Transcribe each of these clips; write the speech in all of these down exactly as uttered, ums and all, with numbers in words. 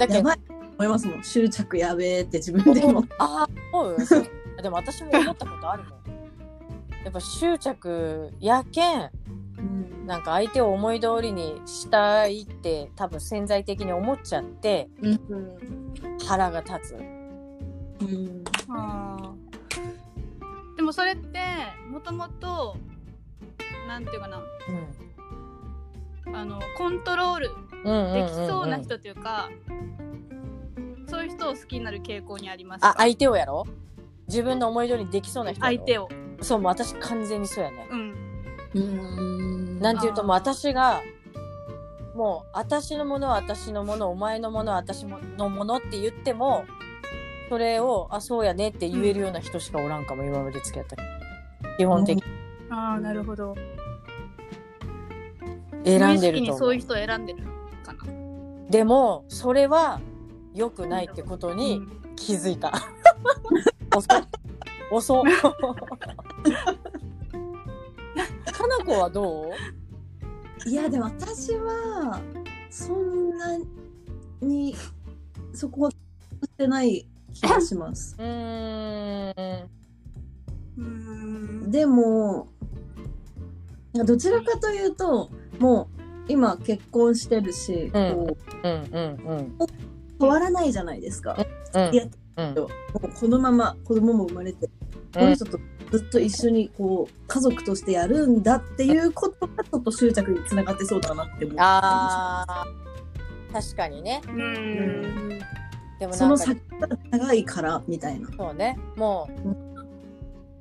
だけどやばい思いますもん、執着やべえって自分でもあ思うでも私も思ったことあるもんやっぱ執着やけん、うん、なんか相手を思い通りにしたいって多分潜在的に思っちゃって、うん、腹が立つ、うん、あでもそれってもともとなんていうかな、うん、あのコントロールできそうな人というか、うんうんうんうん、そういう人を好きになる傾向にありますか？あ、相手をやろ？自分の思い通りにできそうな人やろ？相手をそう、もう私完全にそうやね、うん、うーんなんていうともう私がもう私のものは私のものお前のものは私のものって言ってもそれをあそうやねって言えるような人しかおらんかも、うん、今まで付き合った基本的に、うん、ああなるほど選んでると思う無意識にそういう人を選んでるかなでもそれは良くないってことに気づいた、うん、遅っかなこはどう？いやでも私はそんなにそこはしてない気がしますうーんうーんでもどちらかというともう今結婚してるし、うん、こう、うんうんうん、変わらないじゃないですか、うん、いや、うん、もうこのまま子供も生まれてこの人とずっと一緒にこう家族としてやるんだっていうことがちょっと執着につながってそうだなって思ってあ確かにねうん、うん、でもなんかその先が長いからみたいなそうねもう、う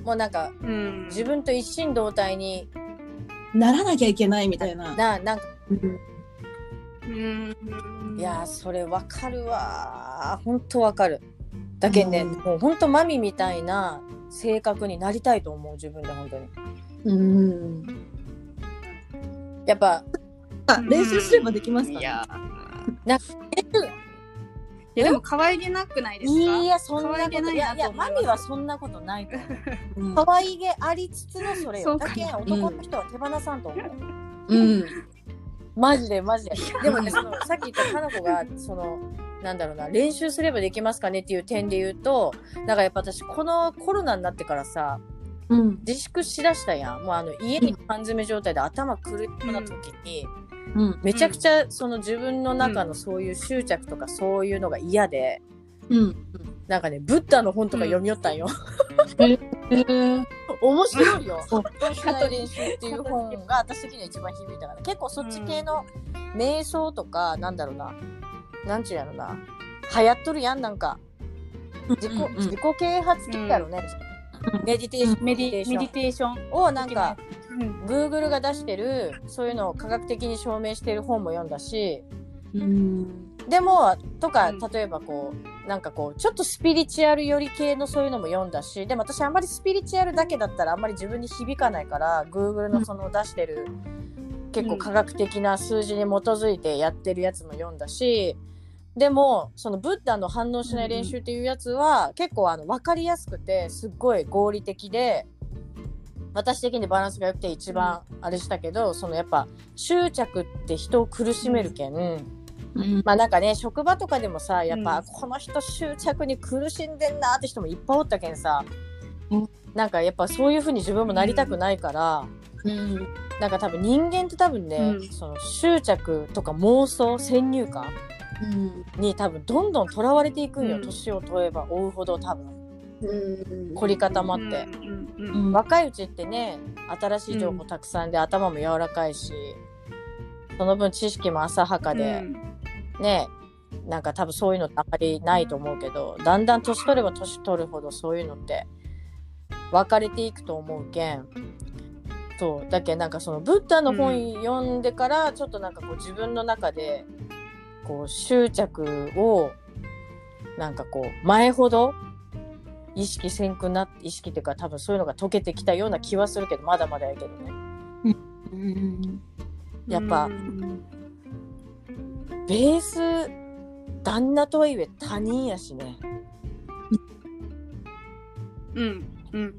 ん、もうなんか、うん、自分と一心同体にならなきゃいけないみたいなな、なんか、うん、いやそれわかるわ本当わかるだけどね、うん、もう本当マミみたいな性格になりたいと思う自分で本当にうんやっぱあ練習すればできますかねいやなんかいやでも可愛げなくないですかいやそんなことないないやいやマミはそんなことないと思う可愛げありつつのそれよだけ男の人は手放さんと思ううんマジでマジででもねそのさっき言ったかなこがそのなんだろうな練習すればできますかねっていう点で言うとなんかやっぱ私このコロナになってからさ、うん、自粛しだしたやんもうあの家に缶詰状態で頭狂った時に、うん、めちゃくちゃその自分の中のそういう執着とかそういうのが嫌で、うん、なんかねブッダの本とか読みよったんよ、うんうん、面白いよ発動しない練習っていう本が私的には一番響いたから結構そっち系の瞑想とかなんだろうななんちゅうやろな流行っとるやんなんか自 己,、うんうん、自己啓発系やろね、うん、メディテーション、うん、メディテーションをなんか、うん、Google が出してるそういうのを科学的に証明してる本も読んだし、うん、でもとか例えばこうなんかこうちょっとスピリチュアル寄り系のそういうのも読んだしでも私あんまりスピリチュアルだけだったらあんまり自分に響かないから Google のその出してる、うん、結構科学的な数字に基づいてやってるやつも読んだしでもそのブッダの反応しない練習っていうやつは結構あの分かりやすくてすっごい合理的で私的にバランスが良くて一番あれしたけどそのやっぱ執着って人を苦しめるけん、うん、まあなんかね職場とかでもさやっぱこの人執着に苦しんでんなって人もいっぱいおったけんさなんかやっぱそういう風に自分もなりたくないからなんか多分人間って多分ねその執着とか妄想先入観うん、に多分どんどんとらわれていくんよ、うん、年を問えば追うほど多分、うん、凝り固まって、うんうん、若いうちってね新しい情報たくさんで、うん、頭も柔らかいしその分知識も浅はかで、うん、ねなんか多分そういうのってあまりないと思うけどだんだん年取れば年取るほどそういうのって分かれていくと思うけんそうだけなんかそのブッダの本読んでからちょっとなんかこう自分の中でこう執着をなんかこう前ほど意識せんくなって意識っていうか多分そういうのが溶けてきたような気はするけどまだまだやけどね、うん、やっぱ、うん、ベース旦那とはいえ他人やしねうんうん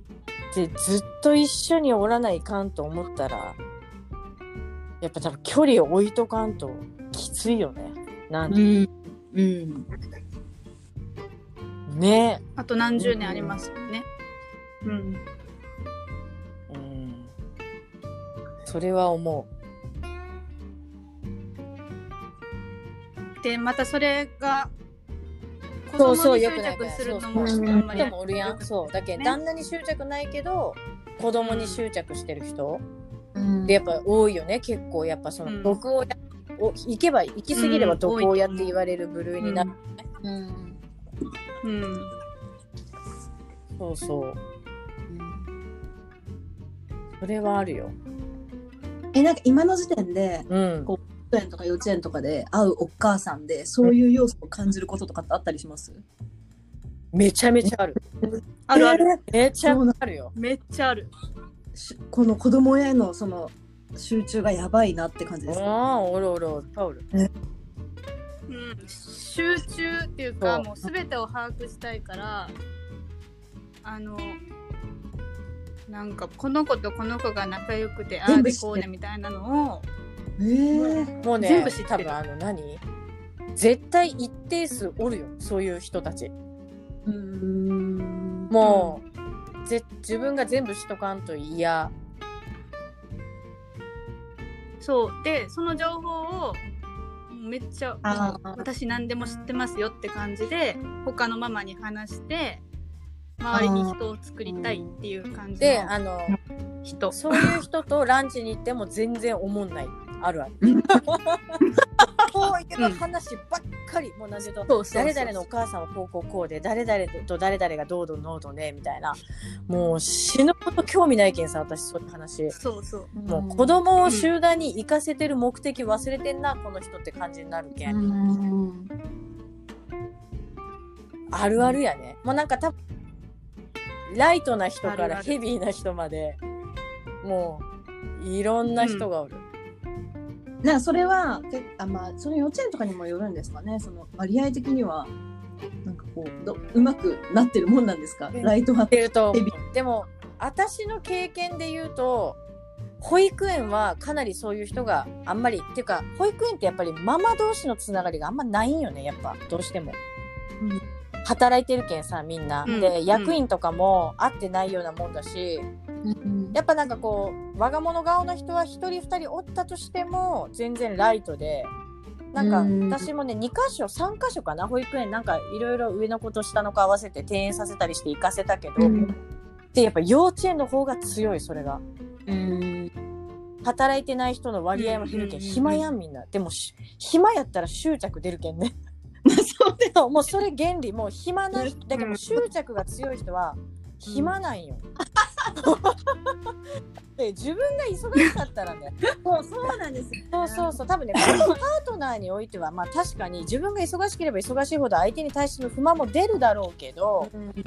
でずっと一緒におらないかんと思ったらやっぱ多分距離を置いとかんときついよねなんて、うんうんね、あと何十年ありますよね、うんうん、うん、それは思う。でまたそれが子供に執着するのもあんまり人もおるやん、そうだけ、ね、旦那に執着ないけど子供に執着してる人、うん、でやっぱ多いよね。結構やっぱその毒親、うん、行けば行き過ぎれば毒親って言われる部類になる、ね、うん、うんうんうん、そうそう、うん、それはあるよ。えなんか今の時点で、うん、こう保育園とか幼稚園とかで会うお母さんでそういう要素を感じることとかってあったりします？めちゃめちゃある。あるある。めちゃあるよ。めっちゃある。この子供へのその集中がやばいなって感じですか、ね。ああ、おろおろパウル。うん、集中っていうかもう全てを把握したいからあのなんかこの子とこの子が仲良くてああでこうでみたいなのを、えー、もうね全部知ってる。多分あの何絶対一定数おるよそういう人たち。うーんもうぜ自分が全部しとかんと嫌。そうでその情報をめっちゃ私何でも知ってますよって感じで他のママに話して周りに人を作りたいっていう感じで、あの人そういう人とランチに行っても全然思んないあるあるこういう話ばっかり、うん、もう何でと誰々のお母さんはこうこうこうで誰々と誰々がどうどうのうどねみたいなもう死ぬほど興味ないけんさ私そういう話。そうそうもう子供を集団に行かせてる目的忘れてんな、うん、この人って感じになるけん、うん、あるあるやね。もうなんか多分ライトな人からヘビーな人までもういろんな人がおる、うんなんかそれはあ、まあ、その幼稚園とかにもよるんですかね。その割合的にはなんかこうどうまくなってるもんなんですか、うん、ライトハッピー。でも私の経験で言うと保育園はかなりそういう人があんまりっていうか保育園ってやっぱりママ同士のつながりがあんまないんよねやっぱどうしても、うん、働いてるけんさみんな、うん、で役員とかも会ってないようなもんだし、うん、やっぱなんかこう我が物顔の人は一人二人おったとしても全然ライトでなんか私もねにか所さんか所かな保育園なんかいろいろ上の子と下の子合わせて転園させたりして行かせたけど、うん、でやっぱ幼稚園の方が強いそれが、うん、働いてない人の割合も減るけん、うん、暇やんみんな。でも暇やったら執着出るけんねそうでももうそれ原理もう暇なだけど執着が強い人は暇なんよ、うんで自分が忙しかったらねそうそうなんですよ、ね、そうそうそう多分ねこのパートナーにおいてはまあ確かに自分が忙しければ忙しいほど相手に対しての不満も出るだろうけど、うん、執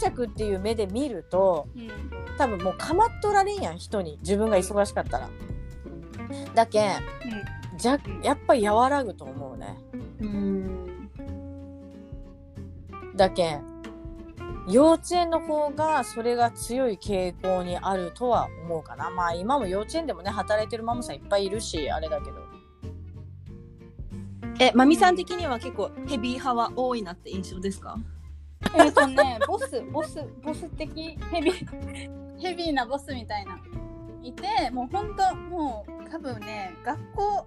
着っていう目で見ると、うん、多分もうかまっとられんやん人に自分が忙しかったらだけん、うん、じゃやっぱり和らぐと思うね、うん、だけん幼稚園の方がそれが強い傾向にあるとは思うかな。まあ今も幼稚園でもね働いてるママさんいっぱいいるしあれだけど。えマミさん的には結構ヘビー派は多いなって印象ですか？えっとねボスボスボス的ヘビーヘビーなボスみたいないてもう本当もう多分ね学校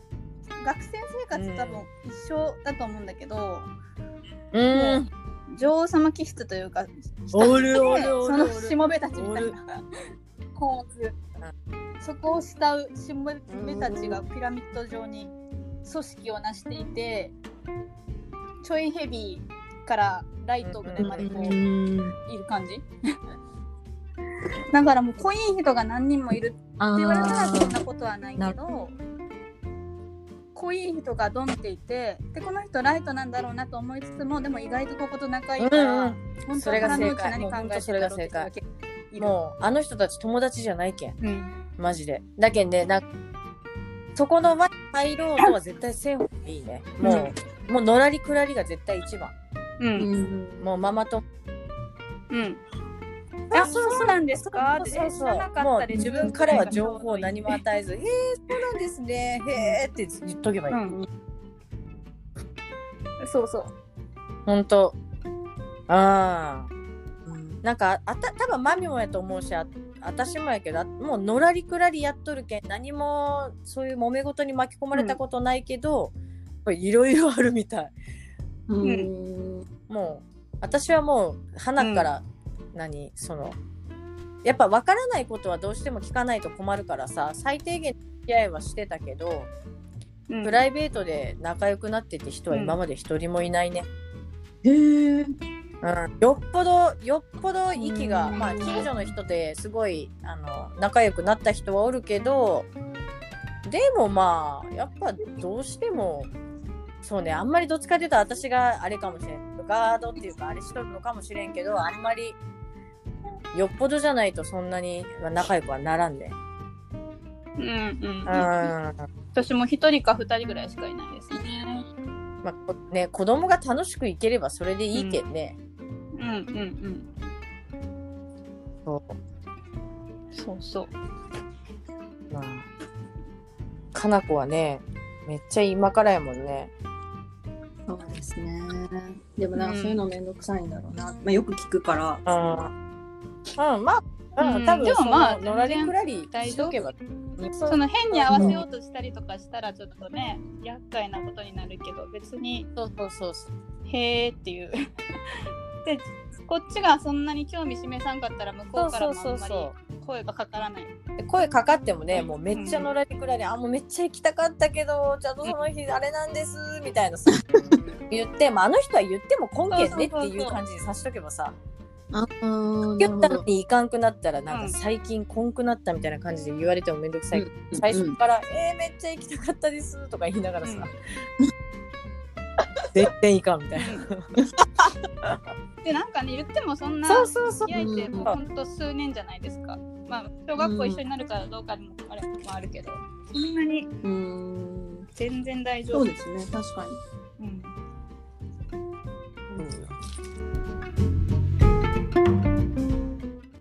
学生生活多分一緒だと思うんだけど。うん。女王様気質というかおるおるおるおるそのしもべたちみたいな構図そこを慕うしもべたちがピラミッド上に組織を成していてちょいヘビーからライトぐらいまでこういる感じだからもう濃い人が何人もいるって言われたらそんなことはないけど濃い人がドンっていてでこの人ライトなんだろうなと思いつつもでも意外とここと仲いいから、うんうん、本当に腹の内何考えてるだろうって人だけいる。もうあの人たち友達じゃないけん、うん、マジでだけんねなそこの輪に入ろうとは絶対せんほうがいいねもう、うん、もうのらりくらりが絶対一番、うん、もうママとうんあ、そうなんですかって知らなかったり自分からは情報を何も与えずへえそうなんですねへえって言っとけばいい、うん、そうそう。ほんと。ああ。なんかあた多分マミもやと思うし、あ私もやけど、もうのらりくらりやっとるけん、何もそういう揉め事に巻き込まれたことないけど、いろいろあるみたい。うん、うん、もう私はもう花から、うん、何そのやっぱ分からないことはどうしても聞かないと困るからさ、最低限付き合いはしてたけど、うん、プライベートで仲良くなってて人は今まで一人もいないね。うん、へー。うん、よっぽどよっぽど息が、まあ、近所の人ですごいあの仲良くなった人はおるけど、でもまあやっぱどうしてもそうね、あんまりどっちかというと私があれかもしれん、ガードっていうかあれしとるのかもしれんけど、あんまりよっぽどじゃないとそんなに仲良くはならんね。うんうん、うん、私も一人か二人ぐらいしかいないですね。まあね、子供が楽しくいければそれでいいけんね。うんうんうんうん、そうそうそう、まあかなこはねめっちゃ今からやもんね。そうですね。でもなんかそういうのめんどくさいんだろうな、うんまあ、よく聞くからああ、うん、まあ、うん、多分でもまあのらりくらりしとけば、その変に合わせようとしたりとかしたらちょっとね、うん、厄介なことになるけど、別にそうそうそうそうへーっていうでこっちがそんなに興味示さんかったら向こうからもあんまり声がかからない。そうそうそうそう、声かかってもね、もうめっちゃのらりくらり、うん、あもうめっちゃ行きたかったけどちょっとその日あれなんですみたいなさ言って、まあ、あの人は言っても根拠ねっていう感じにさしとけばさ、あ言ったのにいかんくなったらなんか最近こんくなったみたいな感じで言われてもめんどくさい、うん、最初から、うん、えー、めっちゃ行きたかったですとか言いながらさ、うん絶対いかんみたいなでなんかね言ってもそんな付き合いってもうほんと数年じゃないですか、まあ小学校一緒になるからどうかにもあれもあるけど、そんなに全然大丈夫。そうですね、確かに、うんうん、